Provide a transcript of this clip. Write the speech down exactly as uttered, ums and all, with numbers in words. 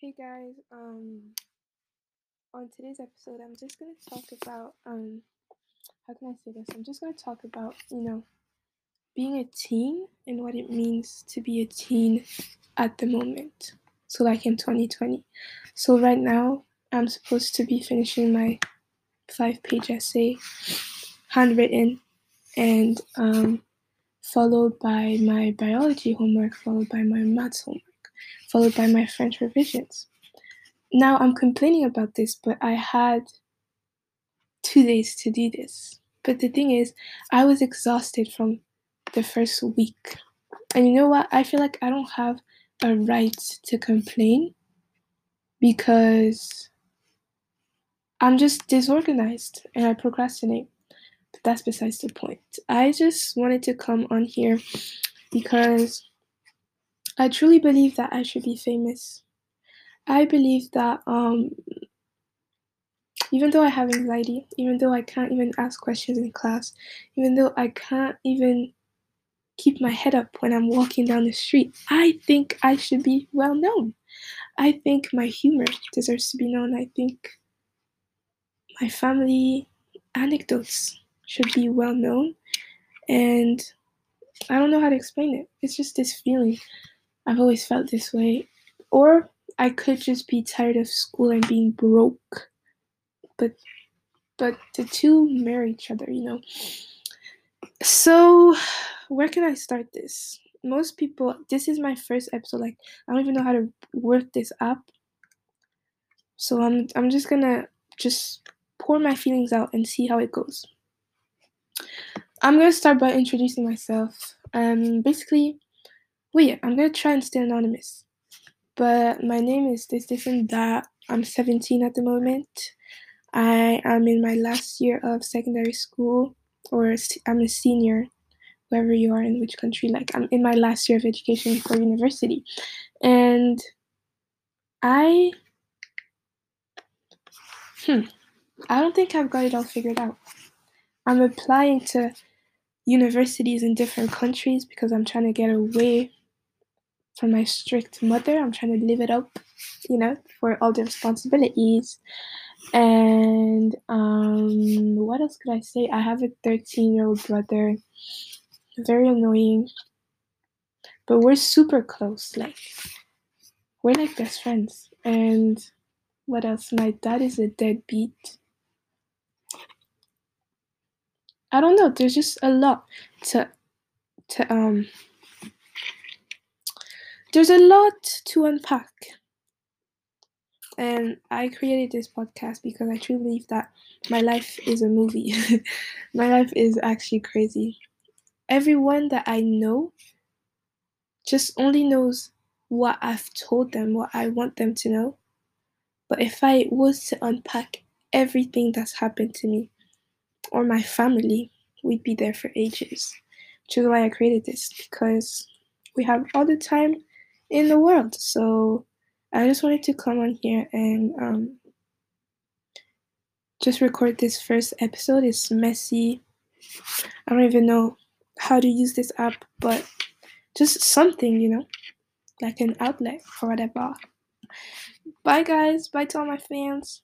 Hey guys, um, on today's episode, I'm just going to talk about, um, how can I say this? I'm just going to talk about, you know, being a teen and what it means to be a teen at the moment. So like in twenty twenty. So right now, I'm supposed to be finishing my five-page essay, handwritten, and um, followed by my biology homework, followed by my maths homework, followed by my French revisions. Now I'm complaining about this, but I had two days to do this. But the thing is, I was exhausted from the first week. And you know what? I feel like I don't have a right to complain because I'm just disorganized and I procrastinate. But that's besides the point. I just wanted to come on here because I truly believe that I should be famous. I believe that um, even though I have anxiety, even though I can't even ask questions in class, even though I can't even keep my head up when I'm walking down the street, I think I should be well known. I think my humor deserves to be known. I think my family anecdotes should be well known. And I don't know how to explain it. It's just this feeling. I've always felt this way, or I could just be tired of school and being broke, but but the two mirror each other, you know. So where can I start this? Most people, this is my first episode, like I don't even know how to work this up. So I'm I'm just gonna just pour my feelings out and see how it goes. I'm gonna start by introducing myself. Um, basically. Well, yeah, I'm going to try and stay anonymous, but my name is this different that I'm seventeen at the moment. I am in my last year of secondary school, or I'm a senior, wherever you are in which country, like I'm in my last year of education for university. And I, hmm, I don't think I've got it all figured out. I'm applying to universities in different countries because I'm trying to get away from my strict mother. I'm trying to live it up, you know, for all the responsibilities. And um, what else could I say? I have a thirteen-year-old brother, very annoying, but we're super close. Like, we're like best friends. And what else? My dad is a deadbeat. I don't know. There's just a lot to to um. There's a lot to unpack. And I created this podcast because I truly believe that my life is a movie. My life is actually crazy. Everyone that I know just only knows what I've told them, what I want them to know. But if I was to unpack everything that's happened to me or my family, we'd be there for ages. Which is why I created this, because we have all the time in the world. So I just wanted to come on here and um, just record this first episode. It's messy. I don't even know how to use this app, but just something, you know, like an outlet or whatever. Bye guys. Bye to all my fans.